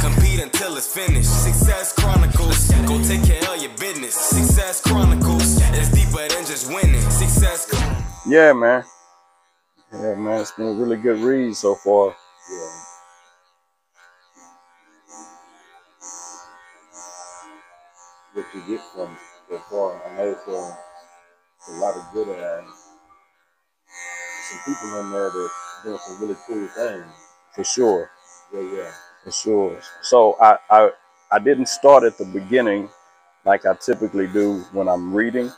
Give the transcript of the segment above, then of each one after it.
Compete until it's finished. Success chronicles. Go take care of your business. Success chronicles. It's deeper than just winning. Success. Yeah, man. Yeah, man. It's been a really good read so far. Yeah. What you get from it so far, I know it's a lot of good and some people in there that doing some really cool things. For sure. Yeah, yeah. For sure. So I didn't start at the beginning like I typically do when I'm reading.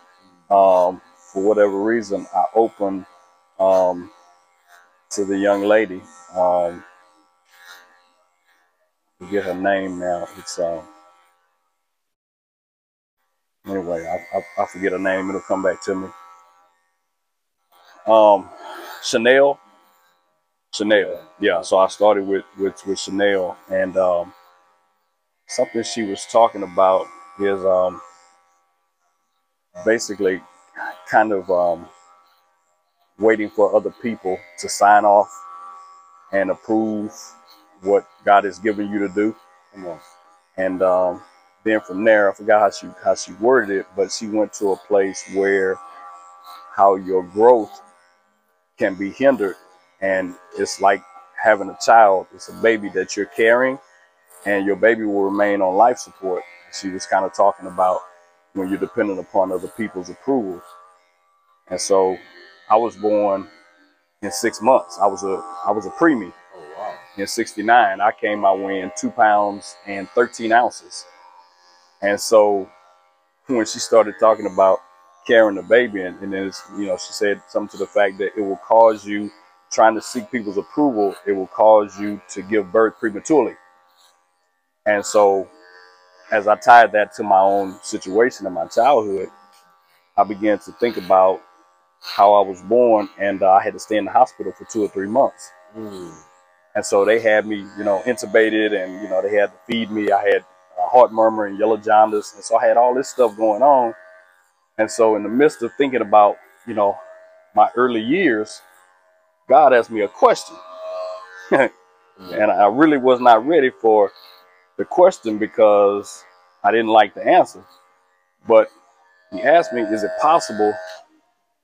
For whatever reason, I opened to the young lady. Forget her name now. It's anyway, I forget her name. It'll come back to me. Chanel. Yeah. So I started with Chanel, and something she was talking about is basically kind of waiting for other people to sign off and approve what God has given you to do. Come on. And then from there, I forgot how she worded it, but she went to a place where how your growth can be hindered. And it's like having a child. It's a baby that you're carrying, and your baby will remain on life support. She was kind of talking about when you're dependent upon other people's approval. And so I was born in 6 months. I was a preemie. Oh, wow. In 1969. I came out weighing 2 pounds and 13 ounces. And so when she started talking about carrying the baby, and then it's, you know, she said something to the fact that it will cause you, trying to seek people's approval, it will cause you to give birth prematurely. And so as I tied that to my own situation in my childhood, I began to think about how I was born, and I had to stay in the hospital for 2 or 3 months. Mm. And so they had me, you know, intubated, and, you know, they had to feed me. I had a heart murmur and yellow jaundice. And so I had all this stuff going on. And so in the midst of thinking about, you know, my early years, God asked me a question. And I really was not ready for the question because I didn't like the answer. But he asked me, is it possible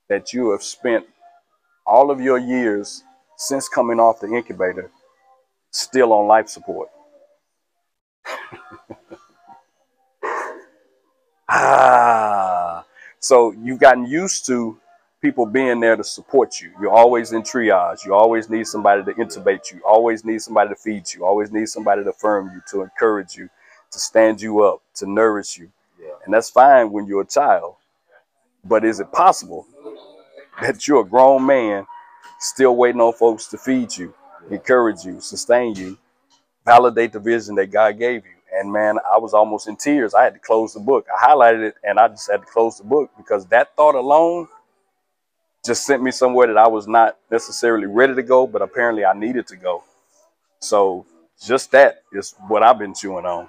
that you have spent all of your years since coming off the incubator still on life support? So you've gotten used to people being there to support you. You're always in triage. You always need somebody to intubate you. You always need somebody to feed you. You always need somebody to affirm you, to encourage you, to stand you up, to nourish you. Yeah. And that's fine when you're a child. But is it possible that you're a grown man still waiting on folks to feed you, encourage you, sustain you, validate the vision that God gave you? And man, I was almost in tears. I had to close the book. I highlighted it and I just had to close the book because that thought alone just sent me somewhere that I was not necessarily ready to go, but apparently I needed to go. So just that is what I've been chewing on.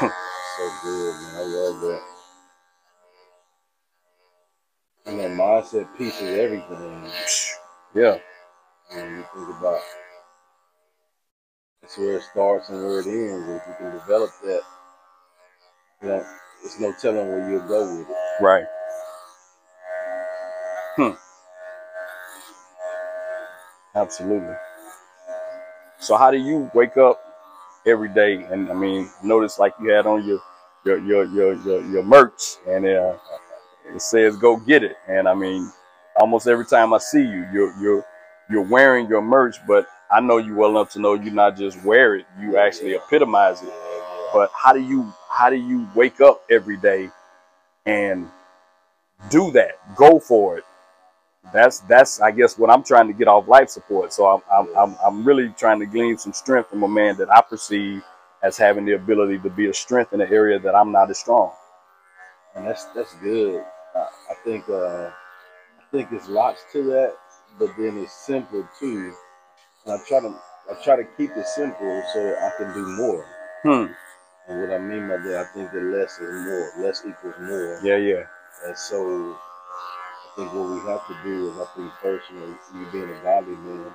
So good, man. I love that. And that mindset piece is everything. Yeah. And you think about it's where it starts and where it ends. If you can develop that, you know, it's no telling where you'll go with it. Right. Absolutely. So how do you wake up every day? And I mean, notice like you had on your merch, and it says go get it. And I mean, almost every time I see you, you're wearing your merch, but I know you well enough to know you not just wear it, you actually epitomize it. But how do you wake up every day and do that? Go for it. That's I guess what I'm trying to get off life support. So I'm really trying to glean some strength from a man that I perceive as having the ability to be a strength in an area that I'm not as strong. And that's good. I think it's lots to that, but then it's simple too. And I try to keep it simple so I can do more. And what I mean by that, I think that less is more. Less equals more. Yeah, yeah. And so I think what we have to do is, I think personally, you being a godly man,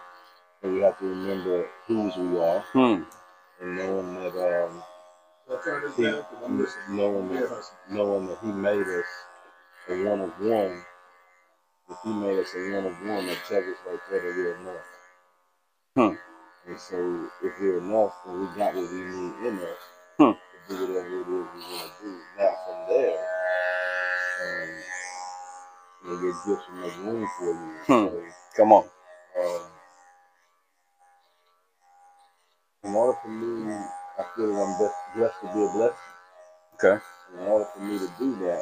and we have to remember whose we are, and knowing that knowing that He made us a one of one. If He made us a one of one, that tells us right there that we're enough. And so, if we're enough, then we got what we need in us to do whatever it is we want to do. Now, from there, your gifts will make room for you. So, come on. In order for me, I feel that I'm blessed to be a blessing. Okay. In order for me to do that,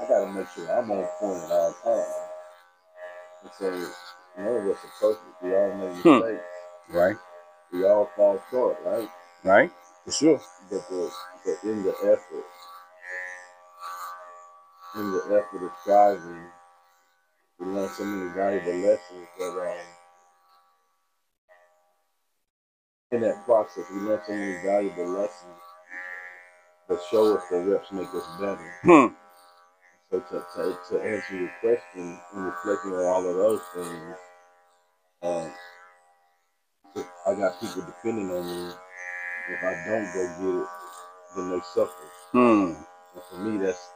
I got to make sure I'm on point at all times. And so, none of us are perfect. We all make mistakes. Right. We all fall short, right? Right. For sure. But in the effort of striving, we learn so many valuable lessons that in that process, we learn so many valuable lessons that show us the reps make us better. So to answer your question, and reflecting on all of those things, if I got people depending on me, if I don't go get it, then they suffer. And for me, that's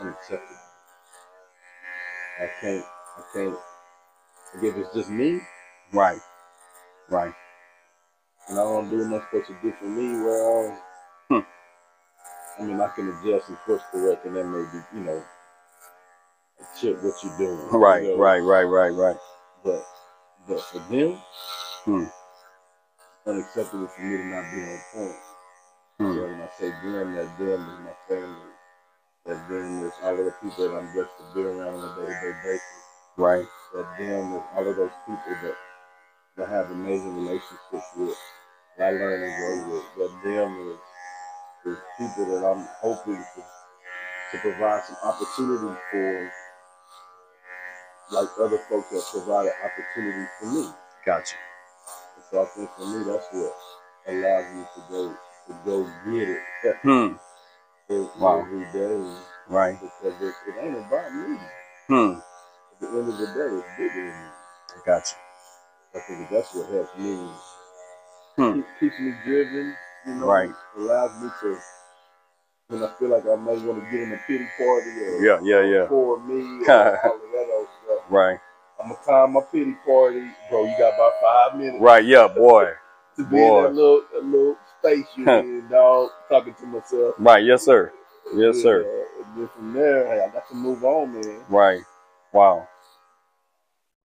unacceptable. I can't. If it's just me, right. And I don't do much supposed to do for me. Well, I mean, I can adjust and course correct, and that may be, chip what you're doing. Right. But for them, it's unacceptable for me to not be on point. So when I say them, that them is my family. That them is all of the people that I'm blessed to be around on a day-to-day basis. Right. That them is all of those people that have amazing relationships with, that I learn and grow with. That them is people that I'm hoping to provide some opportunity for, like other folks that provided opportunity for me. Gotcha. And so I think for me, that's what allows me to go get it every day. Right. Because it ain't about me. At the end of the day, it's bigger than me. Gotcha. I think that's what helps me. Keeps me driven. Right. Allows me to, when I feel like I may want to get in a pity party or for me or all of that old stuff. Right. I'm gonna time my pity party, bro. You got about 5 minutes. Right, yeah, boy. To be in that little space you in, dog, talking to myself. Right, yes sir. Yes, sir. And then from there, hey, I got to move on, man. Right. Wow.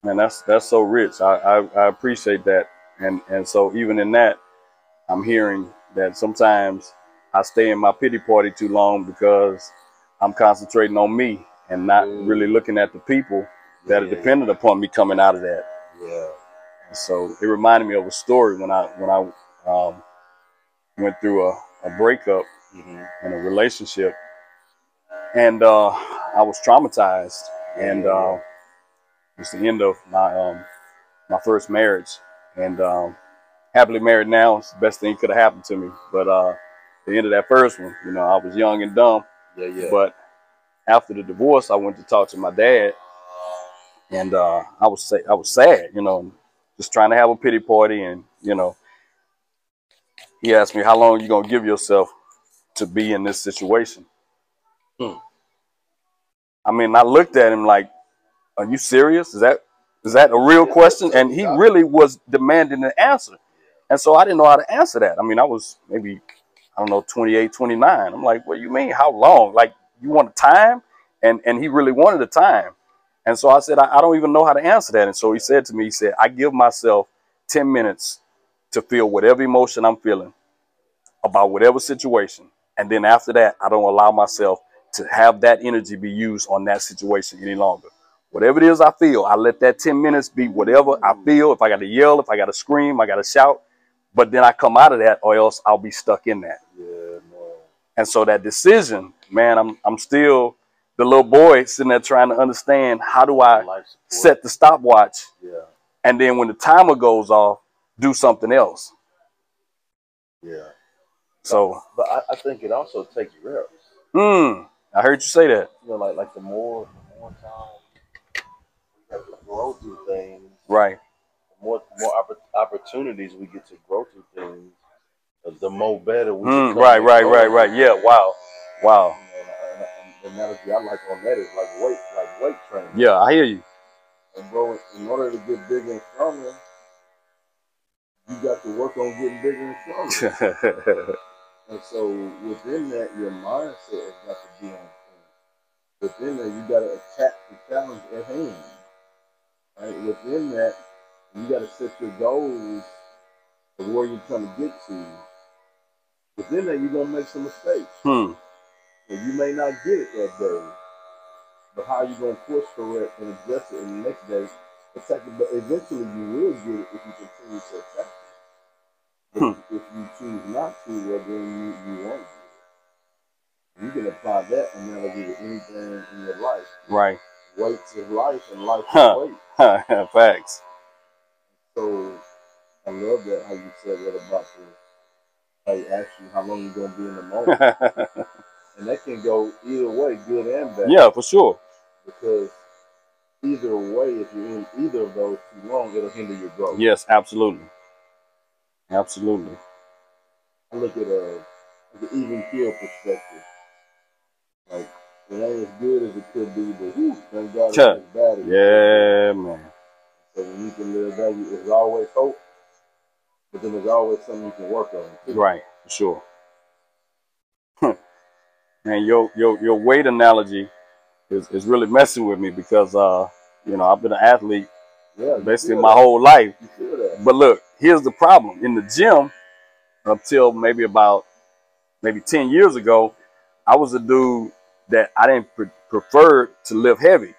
Man, that's so rich. I appreciate that. And so even in that, I'm hearing that sometimes I stay in my pity party too long because I'm concentrating on me and not really looking at the people that are dependent upon me coming out of that. Yeah. So it reminded me of a story when I went through a breakup in a relationship, and I was traumatized, and it was the end of my my first marriage, and happily married now. It's the best thing could have happened to me, but the end of that first one, I was young and dumb. Yeah. But after the divorce, I went to talk to my dad, and I was sad, just trying to have a pity party, and he asked me, "How long you gonna give yourself to be in this situation?" I mean, I looked at him like, "Are you serious? Is that a real question?" And he really was demanding an answer, and so I didn't know how to answer that. I mean, I was maybe, 28, 29. I'm like, what do you mean? How long? Like, you want a time? And he really wanted a time. And so I said, I don't even know how to answer that. And so he said to me, I give myself 10 minutes to feel whatever emotion I'm feeling about whatever situation. And then after that, I don't allow myself to have that energy be used on that situation any longer. Whatever it is I feel, I let that 10 minutes be whatever I feel. If I got to yell, if I got to scream, I got to shout, But then I come out of that, or else I'll be stuck in that. Yeah, no. And so that decision, man, I'm still the little boy sitting there trying to understand, how do I set the stopwatch? Yeah. And then when the timer goes off, do something else. Yeah. So, but I think it also takes reps. I heard you say that. You know, like the more time we have to grow through things, right? The more opportunities we get to grow through things, the more better we. Right. Yeah. Wow. Wow. And that is, I like on that is like weight training. Yeah, I hear you. And bro, in order to get bigger and stronger, you got to work on getting bigger and stronger. And so within that, your mindset has got to be on point. Within that, you got to attack the challenge at hand. Right? Within that, you got to set your goals of where you're trying to get to. Within that, you're going to make some mistakes. And you may not get it that day. But how are you going to course correct and adjust it in the next day? Attack it, but eventually you will get it if you continue to attack it. If you choose not to, well, then you won't. You can apply that analogy to anything in your life. Right. Weight is life, and life is weight. Facts. So I love that how you said that about the, like, actually how long you're going to be in the moment. And that can go either way, good and bad. Yeah, for sure. Because either way, if you're in either of those too long, it'll hinder your growth. Yes, absolutely. Absolutely. I look at an even keel perspective. Like, it ain't as good as it could be, but whew, thank God it's as bad as it is. Yeah, man. So when you can live that, there's always hope, but then there's always something you can work on. Too. Right, for sure. Man, your weight analogy is really messing with me because, you know, I've been an athlete basically my whole life. You feel that. But look. Here's the problem. In the gym, up till maybe about 10 years ago, I was a dude that I didn't prefer to lift heavy.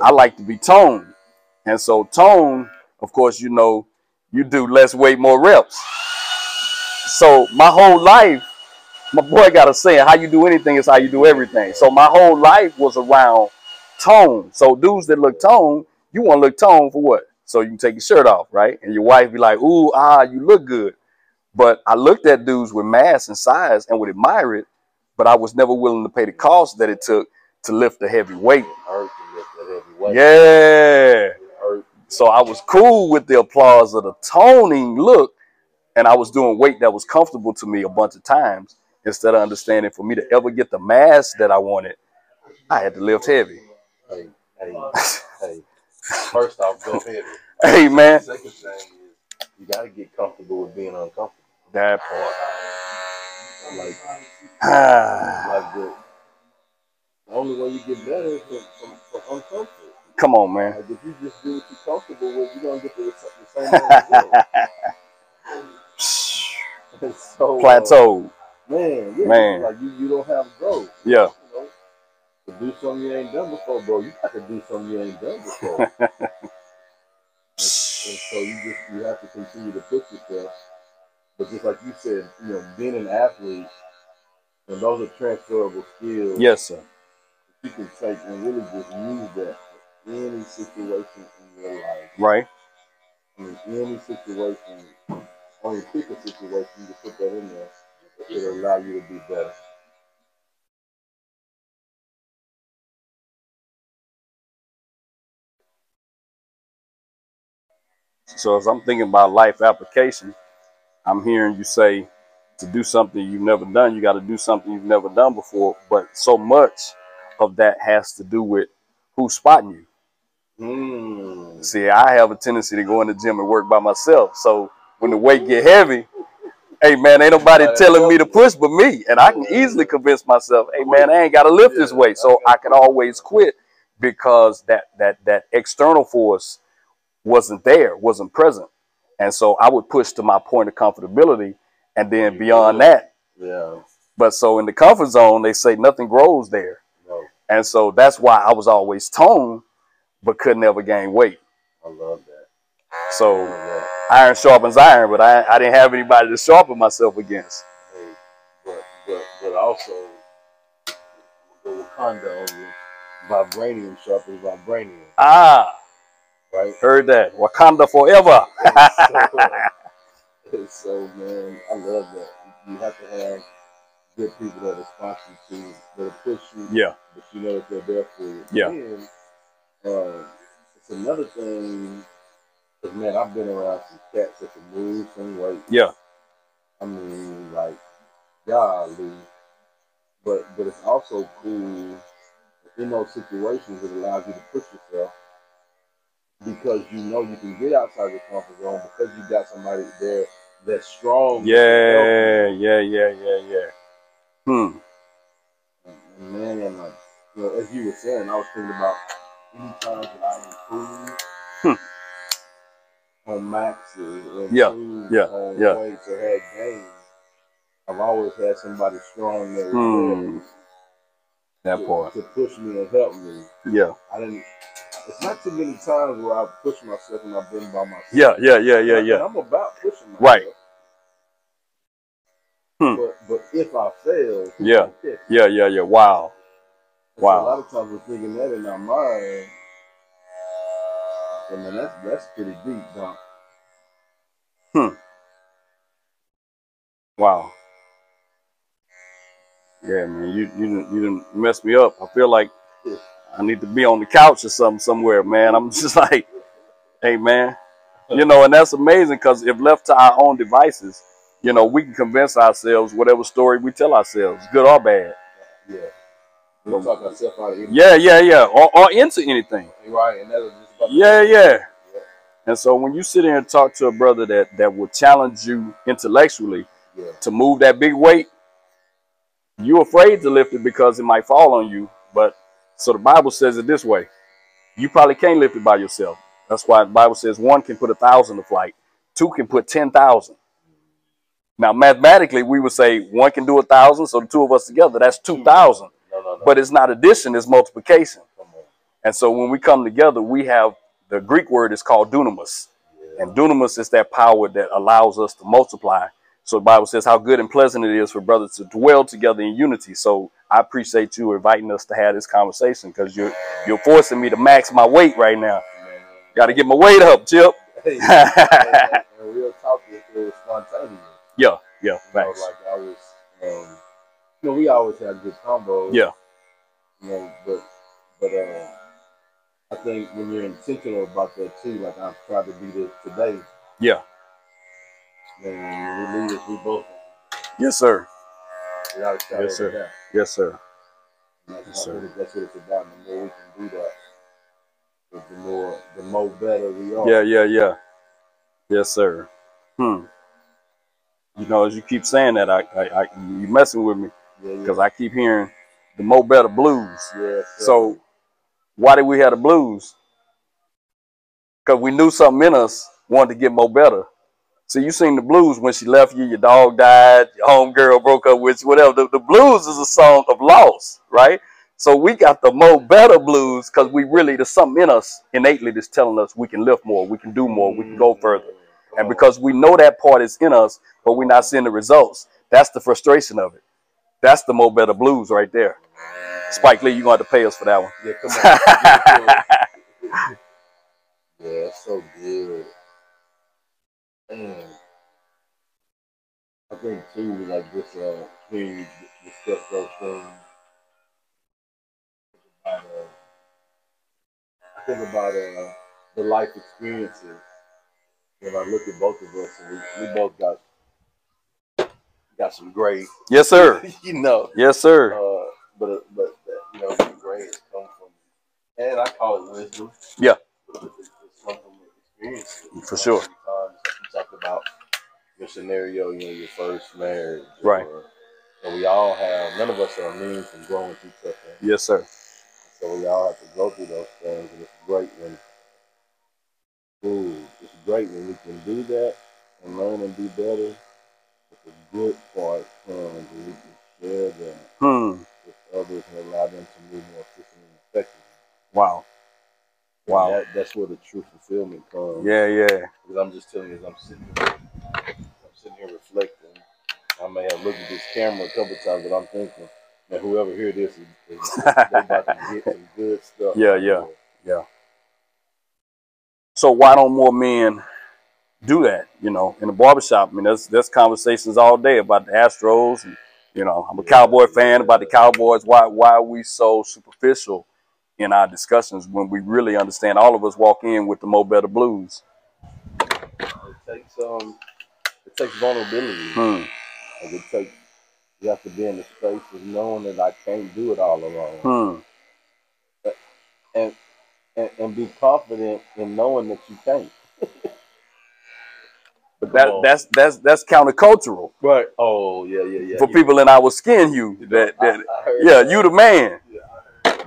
I like to be toned. And so tone, of course, you know, you do less weight, more reps. So my whole life, my boy got a saying, how you do anything is how you do everything. So my whole life was around tone. So dudes that look toned, you want to look toned for what? So you can take your shirt off, right? And your wife be like, ooh, ah, you look good. But I looked at dudes with mass and size and would admire it, but I was never willing to pay the cost that it took to lift the heavy weight. Yeah. So I was cool with the applause of the toning look, and I was doing weight that was comfortable to me a bunch of times. Instead of understanding for me to ever get the mass that I wanted, I had to lift heavy. Hey. First off, go ahead. Hey, man. Second thing is, you got to get comfortable with being uncomfortable. That part. Like the only way you get better is from uncomfortable. Come on, man. Like if you just do what you're comfortable with, you're going to get the same result. So, plateau. Man. Like you don't have growth. Yeah. To do something you ain't done before, bro. You got to do something you ain't done before. And so you have to continue to push yourself. But just like you said, you know, being an athlete, and those are transferable skills. Yes, sir. You can take and really just use that for any situation in your life. Right. I mean, any situation, only pick a situation, you can put that in there. It'll allow you to be better. So as I'm thinking about life application, I'm hearing you say to do something you've never done, you got to do something you've never done before. But so much of that has to do with who's spotting you. See, I have a tendency to go in the gym and work by myself. So when the weight get heavy, hey, man, ain't nobody telling me to push but me. And I can easily convince myself, hey, man, I ain't got to lift this weight. So I can always quit because that external force wasn't there, wasn't present. And so I would push to my point of comfortability and then beyond that. Yeah. But so in the comfort zone, they say nothing grows there. No. And so that's why I was always toned, but could never gain weight. I love that. So iron sharpens iron, but I didn't have anybody to sharpen myself against. Hey, but also the Wakanda over vibranium sharpens vibranium. Ah, right. Heard that. Wakanda forever. So man, I love that. You have to have good people that are sponsored to, that'll push you. Yeah. But you know that they're there for you. Yeah. And, it's another thing. Man, I've been around some cats that can move some weight. Yeah. I mean, like, golly. But it's also cool in those situations it allows you to push yourself because you know you can get outside your comfort zone because you got somebody there that's strong. Yeah, yeah, yeah, yeah, yeah. Hmm. And man, and like, you know, as you were saying, I was thinking about any times that I improve. On maxes and weights or had games, I've always had somebody strong there to push me and help me. Yeah. I didn't, it's not too many times where I push myself and I've been by myself. I'm about pushing myself. Right. But if I fail, wow. Wow. So a lot of times we're thinking that in our mind. I mean, that's pretty deep, Doc. Wow. Yeah, man, you didn't mess me up. I feel like I need to be on the couch or something somewhere, man. I'm just like, hey, man. You know, and that's amazing because if left to our own devices, you know, we can convince ourselves whatever story we tell ourselves, good or bad. Yeah. We'll talk ourselves out of anything. Or into anything. Right, and that'll just and so when you sit here and talk to a brother that will challenge you intellectually to move that big weight, you're afraid to lift it because it might fall on you. But so the Bible says it this way: you probably can't lift it by yourself. That's why the Bible says 1 can put 1,000 to flight, 2 can put 10,000. Now mathematically, we would say 1 can do 1,000, so the two of us together, that's 2,000. But it's not addition; it's multiplication. And so when we come together, we have the Greek word is called dunamis. Yeah. And dunamis is that power that allows us to multiply. So the Bible says how good and pleasant it is for brothers to dwell together in unity. So I appreciate you inviting us to have this conversation because you're forcing me to max my weight right now. Got to get my weight up, Chip. And real talk is spontaneous. Yeah, yeah, thanks. Like I was, you know, we always have good combos. Yeah. You know, but I think when you're intentional about that too, like I've tried to be this today. Yeah. And we leaders, we both. Yes, sir. Yes, sir. Yes, sir. Yes, sir. That's what it's about. The more we can do that, but the more better we are. Yeah. Yes, sir. You know, as you keep saying that, you messing with me because I keep hearing the more better blues. Yes, sir. So. Why did we have the blues? Because we knew something in us wanted to get more better. So you seen the blues when she left you, your dog died, your homegirl broke up with you, whatever. The blues is a song of loss, right? So we got the more better blues because we really, there's something in us innately that's telling us we can lift more, we can do more, we can go further. And because we know that part is in us, but we're not seeing the results, that's the frustration of it. That's the more better blues right there. Spike Lee, you're going to have to pay us for that one. Yeah, come on. Yeah, it's so good. And I think, too, like this thing, this step-go thing. I think about the life experiences. When I look at both of us, we both got some great. Yes, sir. You know. Yes, sir. But you know, the grades come from, and I call it wisdom. Yeah. It's something that experiences. For sure. Sometimes you talk about your scenario, you know, your first marriage. Right. So we all have, none of us are immune from growing through tough things. Yes, sir. So we all have to go through those things, and it's great when, it's great when we can do that and learn and be better. But the good part comes when we can share that. Others and allow them to move more efficiently and effectively. Wow. Wow. That's where the true fulfillment comes. Yeah, yeah. Because I'm just telling you, as I'm sitting here reflecting. I may have looked at this camera a couple times, but I'm thinking that whoever hears this is about to get some good stuff. Yeah, yeah, yeah. So why don't more men do that? You know, in the barbershop. I mean, there's conversations all day about the Astros. And, you know, I'm a Cowboy fan about the Cowboys. Why are we so superficial in our discussions when we really understand all of us walk in with the Mo Better blues? It takes vulnerability. Like you have to be in the space of knowing that I can't do it all alone. And be confident in knowing that you can't. But that's countercultural. Right. Oh, yeah, yeah, yeah. For people in our skin hue. I heard that. You the man. Yeah, I heard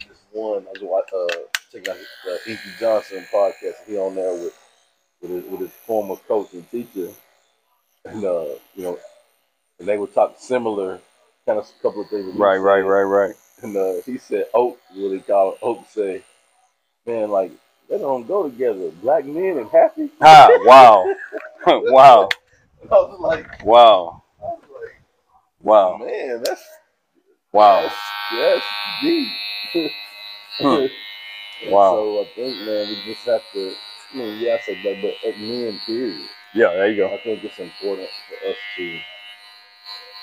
this one. I was checking out the Inky Johnson podcast. He on there with his former coach and teacher. And, you know, and they would talk similar, kind of a couple of things. Right. And he said, Oak, what they call it, Oak say, man, like, they don't go together. Black men and happy. Ah, wow. Wow. And I was like, wow. Wow. Man, that's. Wow. That's deep. Wow. So I think, man, we just have to, I mean, yeah, I said that, but men, period. Yeah, there you go. I think it's important for us to you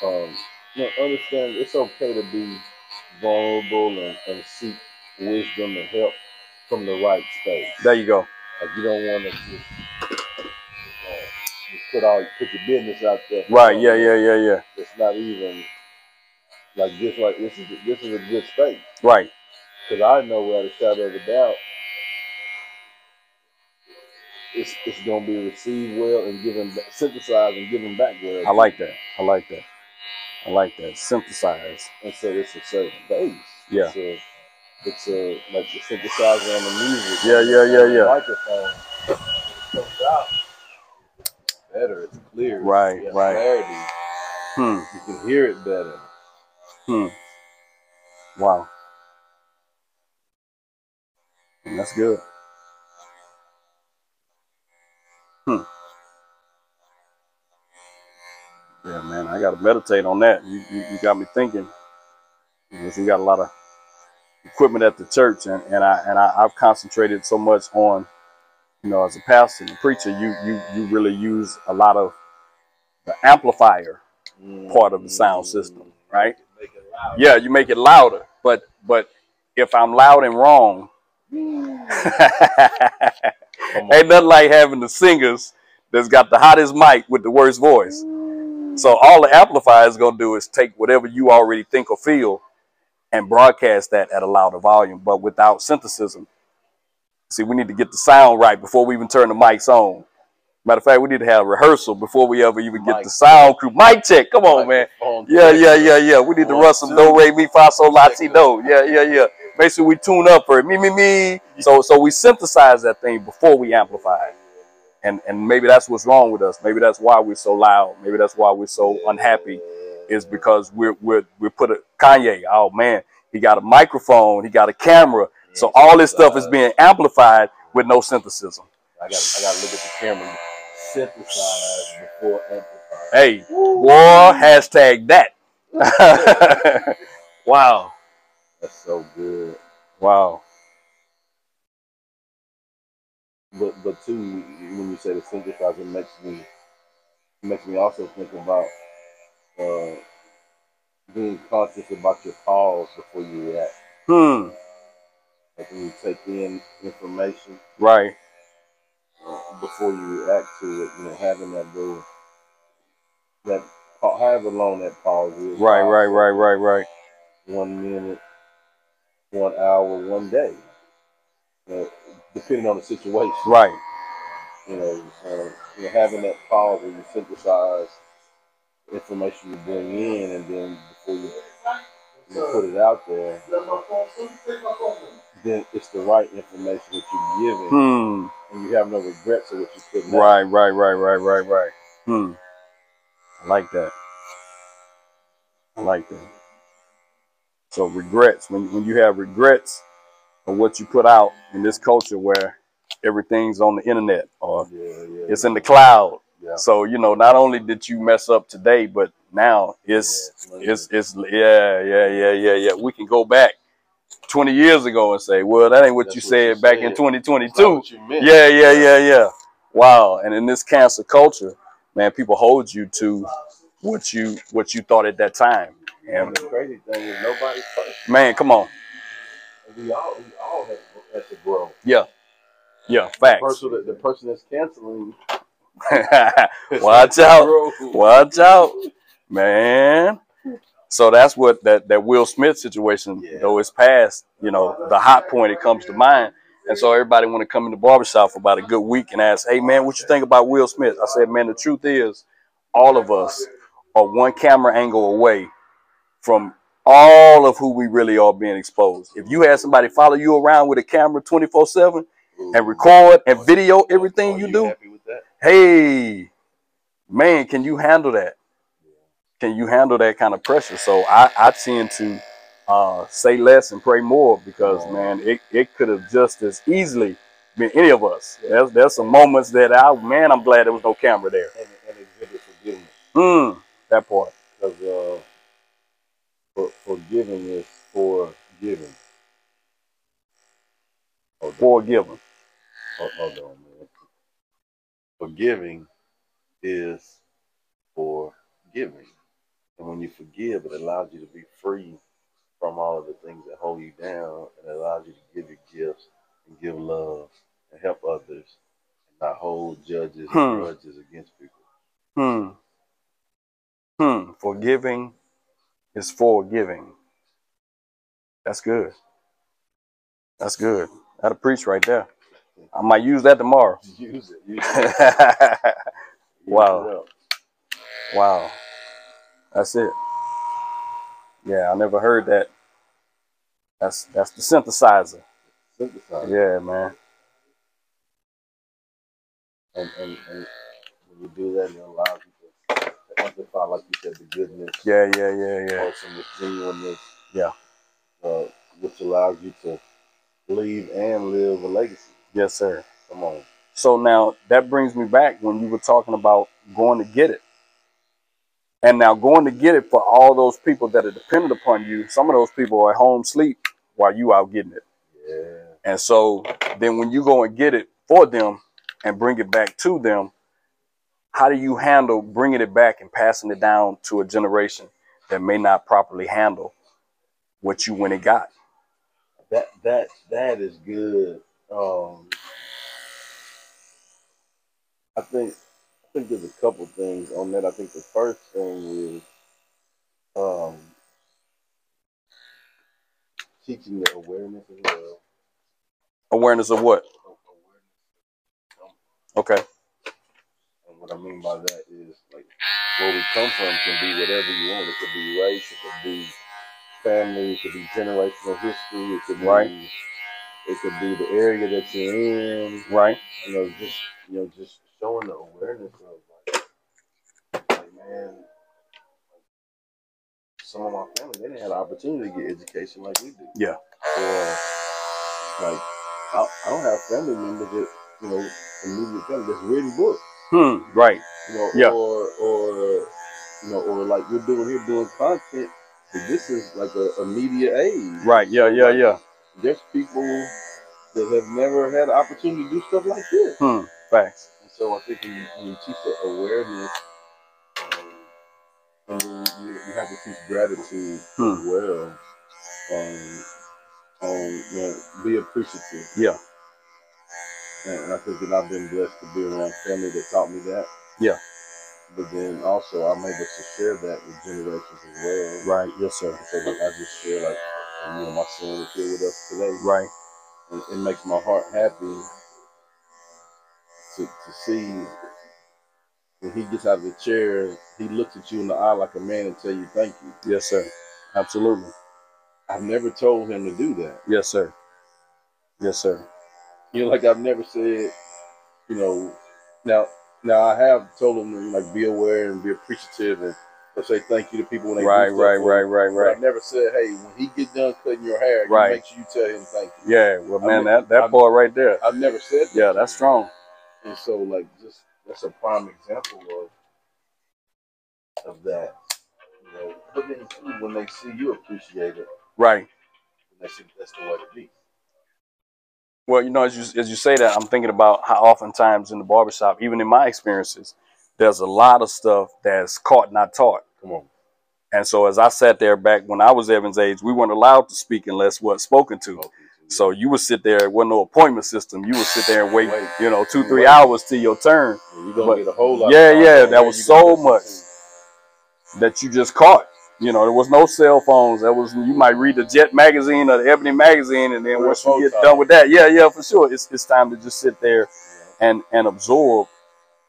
know, understand it's okay to be vulnerable and seek wisdom and help from the right space. There you go. Like, you don't want to just put your business out there. Right. Yeah. It's not even like this. Like this is a good space. Right. Because I know without a shadow of a doubt, it's gonna be received well and given, synthesized and given back well. I like that. Synthesize. And so it's a certain base. Yeah. It's a like the synthesizer on the music. Yeah. Microphone. It comes out. It's better. It's clear. Right. Clarity. You can hear it better. Wow. And that's good. Yeah, man, I gotta meditate on that. You got me thinking. Because we got a lot of equipment at the church, and I've concentrated so much on, you know, as a pastor and a preacher, you really use a lot of the amplifier part of the sound system, right? You make it louder. But if I'm loud and wrong, ain't nothing like having the singers that's got the hottest mic with the worst voice. So all the amplifier is gonna do is take whatever you already think or feel and broadcast that at a louder volume, but without synthesis. See, we need to get the sound right before we even turn the mics on. Matter of fact, we need to have a rehearsal before we ever even get the sound crew. Mic check, come on, man. Yeah. We need to run some do, re, mi, fa, sol, la, ti, do. Yeah. Make sure we tune up for it. Me. So we synthesize that thing before we amplify it. And maybe that's what's wrong with us. Maybe that's why we're so loud. Maybe that's why we're so unhappy. Is because we're put a Kanye. Oh man, he got a microphone. He got a camera. So all this stuff is being amplified with no synthesis. I got to look at the camera. Synthesize before amplify. Hey, war hashtag that. Wow. That's so good. Wow. But too, when you say the synthesizer, it makes me also think about being conscious about your pause before you react. Like when you take in information, right? Before you react to it, you know, having that little, that however long that pause is. Right. 1 minute, 1 hour, 1 day. You know, depending on the situation. Right. You know, having that pause where you synthesize information you bring in, and then before you put it out there, then it's the right information that you're giving, and you have no regrets of what you put out. Right. I like that. So regrets, when you have regrets, of what you put out in this culture where everything's on the internet or it's in the cloud. Yeah. So, you know, not only did you mess up today, but now it's we can go back 20 years ago and say, well, that ain't what you said back in 2022. Yeah. Wow. And in this cancer culture, man, people hold you to what you thought at that time. And the crazy thing is nobody's perfect. Man, come on. We all have to grow. Yeah. Yeah, facts. The person that's canceling. Watch out. Watch out. Man. So that's what that Will Smith situation, though it's past, you know, the hot point, it comes to mind. And so everybody want to come in the barbershop for about a good week and ask, hey, man, what you think about Will Smith? I said, man, the truth is all of us are one camera angle away from all of who we really are being exposed. If you had somebody follow you around with a camera 24/7 and record and video everything you do, hey, man, can you handle that? Can you handle that kind of pressure? So I tend to say less and pray more because, man, it could have just as easily been any of us. There's some moments that, I'm glad there was no camera there. And exhibit forgiveness. That part. Because forgiving is for giving. Forgiving. Hold on, man. Forgiving is for giving. And when you forgive, it allows you to be free from all of the things that hold you down, and it allows you to give your gifts and give love and help others and not hold judges and grudges against people. Forgiving is forgiving. That's good. That's good. That'll preach right there. I might use that tomorrow. Use it. Wow. Wow. That's it. Yeah, I never heard that. That's the synthesizer. Yeah, man. And when you do that, it allows you to amplify, like you said, the goodness. Yeah. Awesomeness, genuineness. Yeah. Which allows you to leave and live a legacy. Yes, sir. Come on. So now that brings me back when you were talking about going to get it. And now going to get it for all those people that are dependent upon you. Some of those people are at home sleep while you out getting it. Yeah. And so then when you go and get it for them and bring it back to them, how do you handle bringing it back and passing it down to a generation that may not properly handle what you went and got? That is good. I think there's a couple things on that. I think the first thing is teaching the awareness as well. Awareness of what? Okay. And what I mean by that is, like, where we come from can be whatever you want. It could be race, it could be family, it could be generational history, it could be it could be the area that you're in. Right. You know, just showing the awareness of, like, man, some of my family, they didn't have the opportunity to get education like we did. Yeah. Or, like, I don't have family members that, you know, immediate family that's reading books. Right. You know, yeah. Or like we're doing here, doing content, but this is like a media age. Right. Yeah. There's people that have never had the opportunity to do stuff like this. Facts. So I think when you teach the awareness, you have to teach gratitude as well. You know, be appreciative. Yeah. And I think that I've been blessed to be around family that taught me that. Yeah. But then also I'm able to share that with generations as well. Right. Yes, sir. So like I just share, like, you know, my son is here with us today. Right. And it makes my heart happy. To see when he gets out of the chair, he looks at you in the eye like a man and tell you thank you. Yes, sir. Absolutely. I've never told him to do that. Yes, sir. Yes, sir. You know, like I've never said, you know, now I have told him to, like, be aware and be appreciative and or say thank you to people when they do stuff. Right. I've never said, hey, when he get done cutting your hair, you make sure you tell him thank you. Yeah, well, man, that boy right there. I've never said that. Yeah, that's strong. And so, like, just that's a prime example of that. You know, put it in food when they see you appreciate it. Right. And they see that's the way to be. Well, you know, as you say that, I'm thinking about how oftentimes in the barbershop, even in my experiences, there's a lot of stuff that's caught, not taught. Come on. And so as I sat there back when I was Evan's age, we weren't allowed to speak unless we were spoken to. Okay. So you would sit there, it wasn't no appointment system. You would sit there and wait, you know, 2-3 hours till your turn. And you're going to get a whole lot of time. Yeah, that was so much that you just caught. You know, there was no cell phones. That was, you might read the Jet magazine or the Ebony magazine, and then once you get done with that, yeah, for sure, it's time to just sit there and absorb.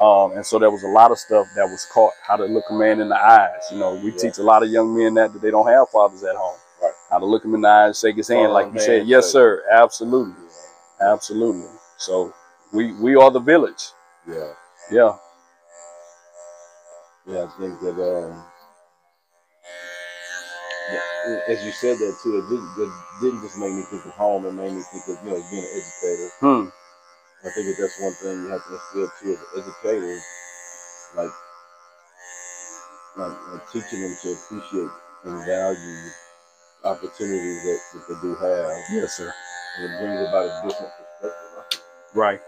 And so there was a lot of stuff that was caught. How to look a man in the eyes. You know, we teach a lot of young men that they don't have fathers at home. Right. How to look him in the eyes, shake his hand, like you said. Yes, sir. Absolutely, absolutely. So we are the village. Yeah. I think that. As you said that too, it didn't just make me think of home. It made me think of, you know, being an educator. I think that that's one thing you have to instill too as an educator, like teaching them to appreciate and value opportunities that they do have. Yes, sir. And it brings about a different perspective. Right.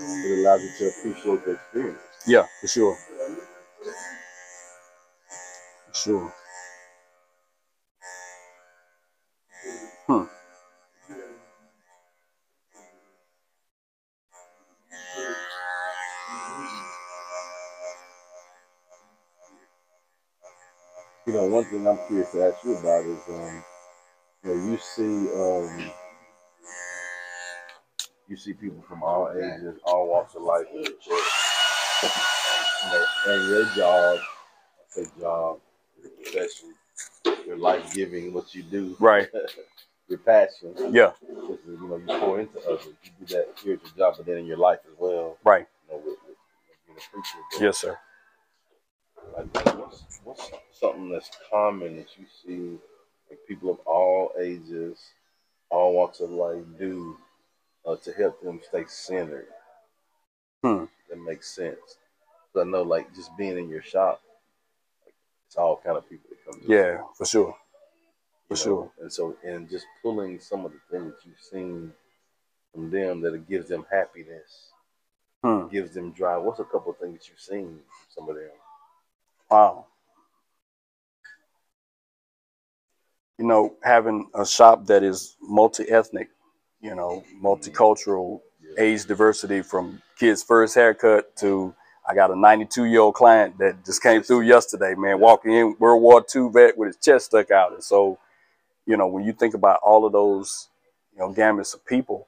It allows you to appreciate the experience. Yeah, for sure. Sure. You know, one thing I'm curious to ask you about is, you know, you see people from all ages, all walks of life, and their job, profession, your life giving, what you do, right? Your passion, is, you know, you pour into others. You do that here at your job, but then in your life as well, right? You know, with being appreciative. Yes, sir. Like what's something that's common that you see, like people of all ages, all walks of life do to help them stay centered? That makes sense. So I know, like, just being in your shop, it's all kind of people that come to for sure. For sure. And so, and just pulling some of the things that you've seen from them that it gives them happiness, gives them drive. What's a couple of things that you've seen from some of them? Wow. You know, having a shop that is multi-ethnic, you know, multicultural, age diversity, from kids' first haircut to, I got a 92-year-old client that just came through yesterday, man, walking in, World War II vet with his chest stuck out. And so, you know, when you think about all of those, you know, gamuts of people,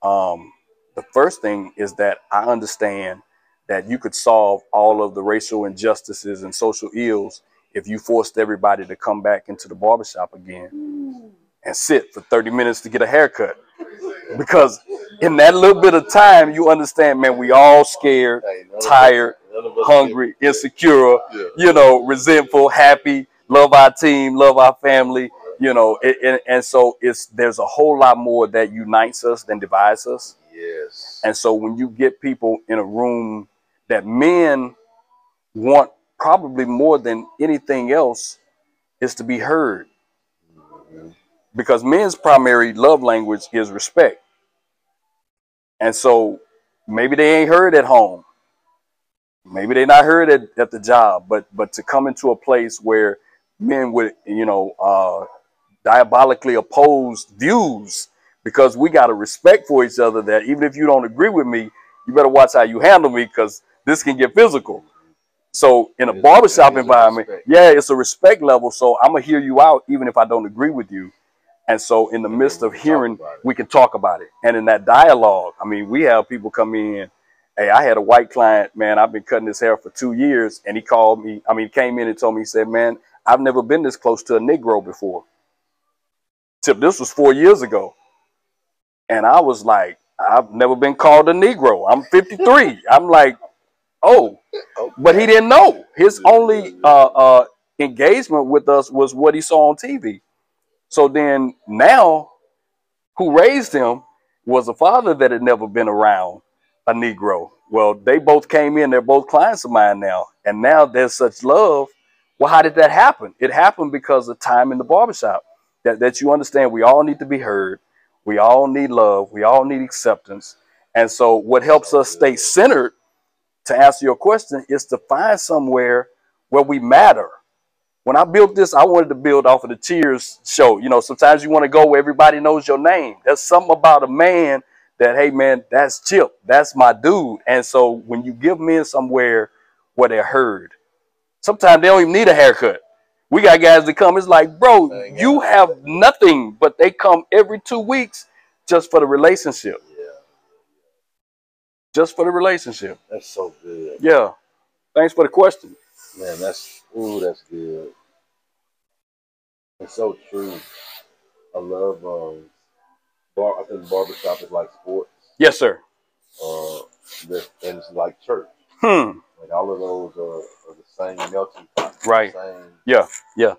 the first thing is that I understand that you could solve all of the racial injustices and social ills if you forced everybody to come back into the barbershop again and sit for 30 minutes to get a haircut. Because in that little bit of time, you understand, man, we all scared, tired, hungry, insecure, you know, resentful, happy, love our team, love our family, you know. And so there's a whole lot more that unites us than divides us. Yes. And so when you get people in a room that men want probably more than anything else is to be heard. Because men's primary love language is respect. And so maybe they ain't heard at home. Maybe they not heard at the job, but to come into a place where men with, you know, diabolically opposed views, because we got a respect for each other that even if you don't agree with me, you better watch how you handle me, because this can get physical. So in a barbershop environment, it's a respect level. So I'm going to hear you out even if I don't agree with you. And so in the midst of hearing, we can talk about it. And in that dialogue, I mean, we have people come in. Hey, I had a white client, man, I've been cutting his hair for 2 years. And he called me, I mean, came in and told me, he said, man, I've never been this close to a Negro before. Tip, this was 4 years ago. And I was like, I've never been called a Negro. I'm 53. I'm like, owe. Okay. But he didn't know. His only engagement with us was what he saw on TV. So then now, who raised him was a father that had never been around a Negro. Well, they both came in. They're both clients of mine now. And now there's such love. Well, how did that happen? It happened because of time in the barbershop. That you understand, we all need to be heard. We all need love. We all need acceptance. And so what helps us stay centered, to answer your question, is to find somewhere where we matter. When I built this, I wanted to build off of the Cheers show. You know, sometimes you want to go where everybody knows your name. There's something about a man that, hey, man, that's Chip. That's my dude. And so when you give men somewhere where they're heard, sometimes they don't even need a haircut. We got guys that come, it's like, bro, you have nothing, but they come every 2 weeks just for the relationship. Yeah. Just for the relationship. That's so good. Yeah. Thanks for the question. Man, that's good. It's so true. I love, I think barbershop is like sports. Yes, sir. And it's like church. Hmm. Like all of those are the same melting pot. Right. Same, yeah. Yeah.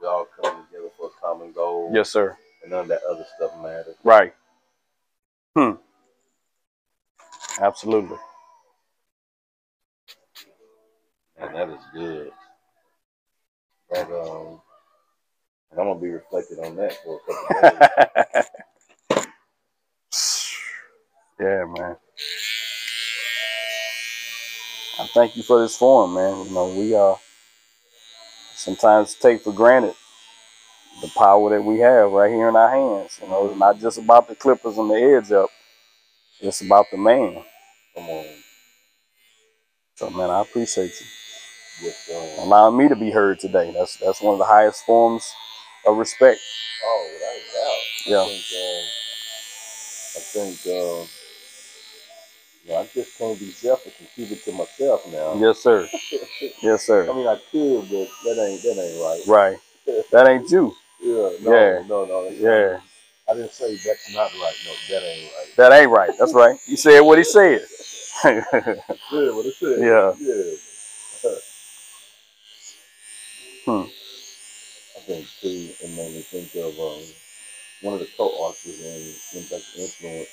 We all come together for a common goal. Yes, sir. And none of that other stuff matters. Right. Hmm. Absolutely. And that is good. But, I'm going to be reflecting on that for a couple of days. Yeah, man. I thank you for this forum, man. You know, we sometimes take for granted the power that we have right here in our hands. You know, it's not just about the clippers and the heads up. It's about the man. Come on. So, man, I appreciate you. Yes, allowing me to be heard today. That's one of the highest forms of respect. Oh, without a doubt. Yeah. I just can't be selfish and keep it to myself now. Yes, sir. Yes, sir. I mean, I could, but that ain't right. Right. That ain't you. Yeah. No, yeah. No. Yeah. I didn't say that's not right. No, that ain't right. That ain't right. That's right. He said what he said. Yeah, what he said. Yeah. Yeah. I think too, it made me think of one of the co-authors in Impact Influence.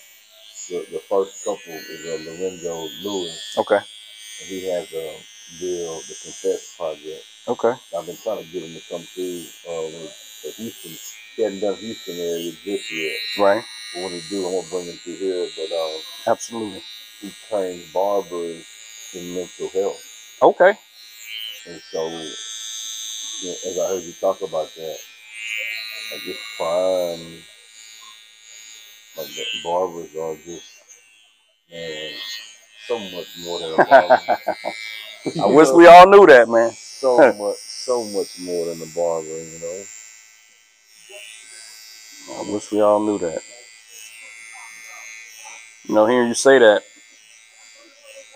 The first couple is Lorenzo Lewis. Okay. And he has a bill, the Confess Project. Okay. I've been trying to get him to come through the Houston. He hadn't done Houston area this year. Right. But what he do, I'm going to bring him through here. But absolutely. He trains barbers in mental health. Okay. And so, you know, as I heard you talk about that, I just find... like the barbers are just, man, so much more than a barber. I wish we all knew that, man. so much more than a barber, you know. I wish we all knew that. You know, hearing you say that,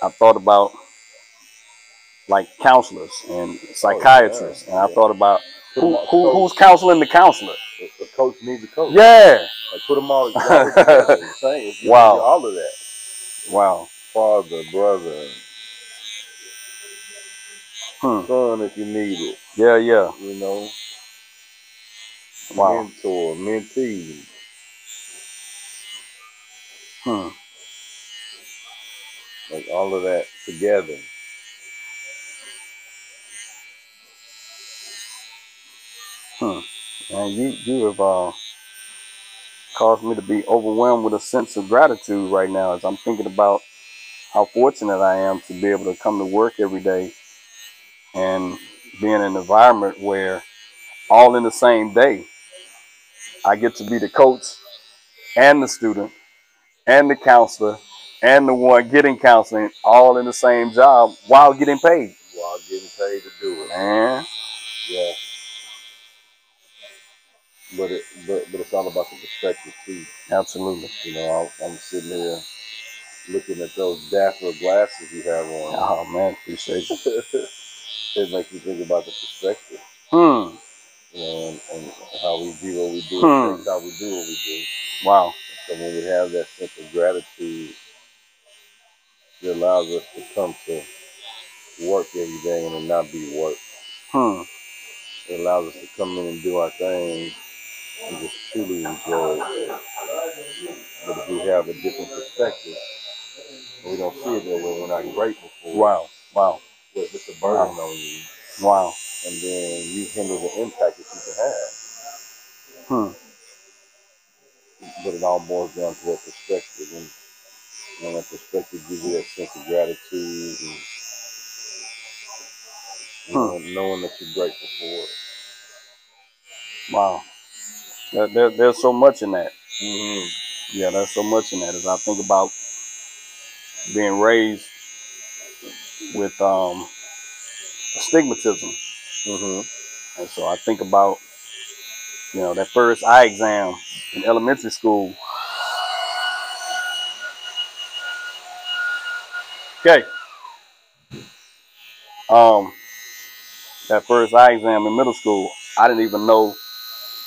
I thought about like counselors and psychiatrists, oh, yeah. And I thought about who's counseling the counselor. A coach needs a coach. Yeah. Like put them all together. Wow. All of that. Wow. Father, brother, son if you need it. Yeah, yeah. You know. Wow. Mentor, mentee. Like all of that together. And you have caused me to be overwhelmed with a sense of gratitude right now as I'm thinking about how fortunate I am to be able to come to work every day and be in an environment where all in the same day, I get to be the coach and the student and the counselor and the one getting counseling all in the same job while getting paid. While getting paid to do it. Man. Yeah. But it's all about the perspective too. Absolutely. You know, I'm sitting here looking at those daffodil glasses you have on. Oh man, appreciate you. It makes you think about the perspective. You know, and how we do what we do, and how we do what we do. Wow. So when we have that sense of gratitude, that allows us to come to work every day and not be worked. It allows us to come in and do our thing and just truly enjoy it. But if we have a different perspective, we don't see it that way, we're not grateful for it. Wow. But it's a burden on you. Wow. And then you hinder the impact that you can have. But it all boils down to a perspective, and that perspective gives you that sense of gratitude and knowing that you're grateful for it. Wow. There's so much in that. Yeah, there's so much in that. As I think about being raised with astigmatism. And so I think about, you know, that first eye exam in elementary school. Okay. That first eye exam in middle school, I didn't even know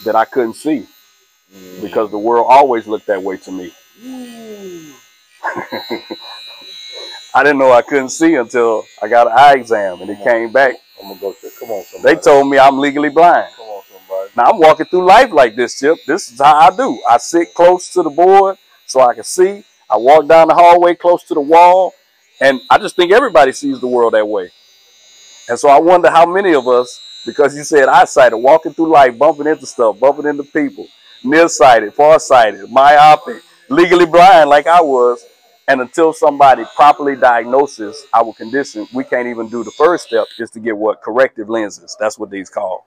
that I couldn't see because the world always looked that way to me. I didn't know I couldn't see until I got an eye exam and it came back. I'm gonna go through. Come on, somebody. They told me I'm legally blind. Come on, somebody. Now I'm walking through life like this, Chip. This is how I do. I sit close to the board so I can see. I walk down the hallway close to the wall, and I just think everybody sees the world that way. And so I wonder how many of us, because you said eyesight, are walking through life, bumping into stuff, bumping into people, nearsighted, farsighted, myopic, legally blind like I was. And until somebody properly diagnoses our condition, we can't even do the first step, is to get what? Corrective lenses. That's what these call.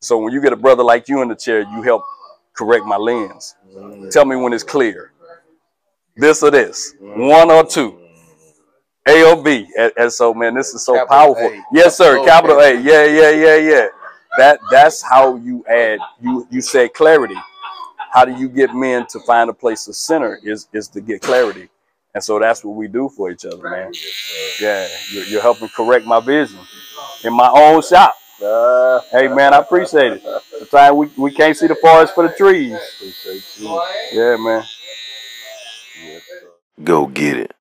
So when you get a brother like you in the chair, you help correct my lens. Tell me when it's clear. This or this. One or two. A or B. And so, man, this is so capital powerful. A. Yes, sir. Oh, capital A. Yeah. That's how you add. You said clarity. How do you get men to find a place to center is to get clarity. And so that's what we do for each other, man. Yeah, you're helping correct my vision in my own shop. Hey, man, I appreciate it. Sometimes we can't see the forest for the trees. Yeah, man. Go get it.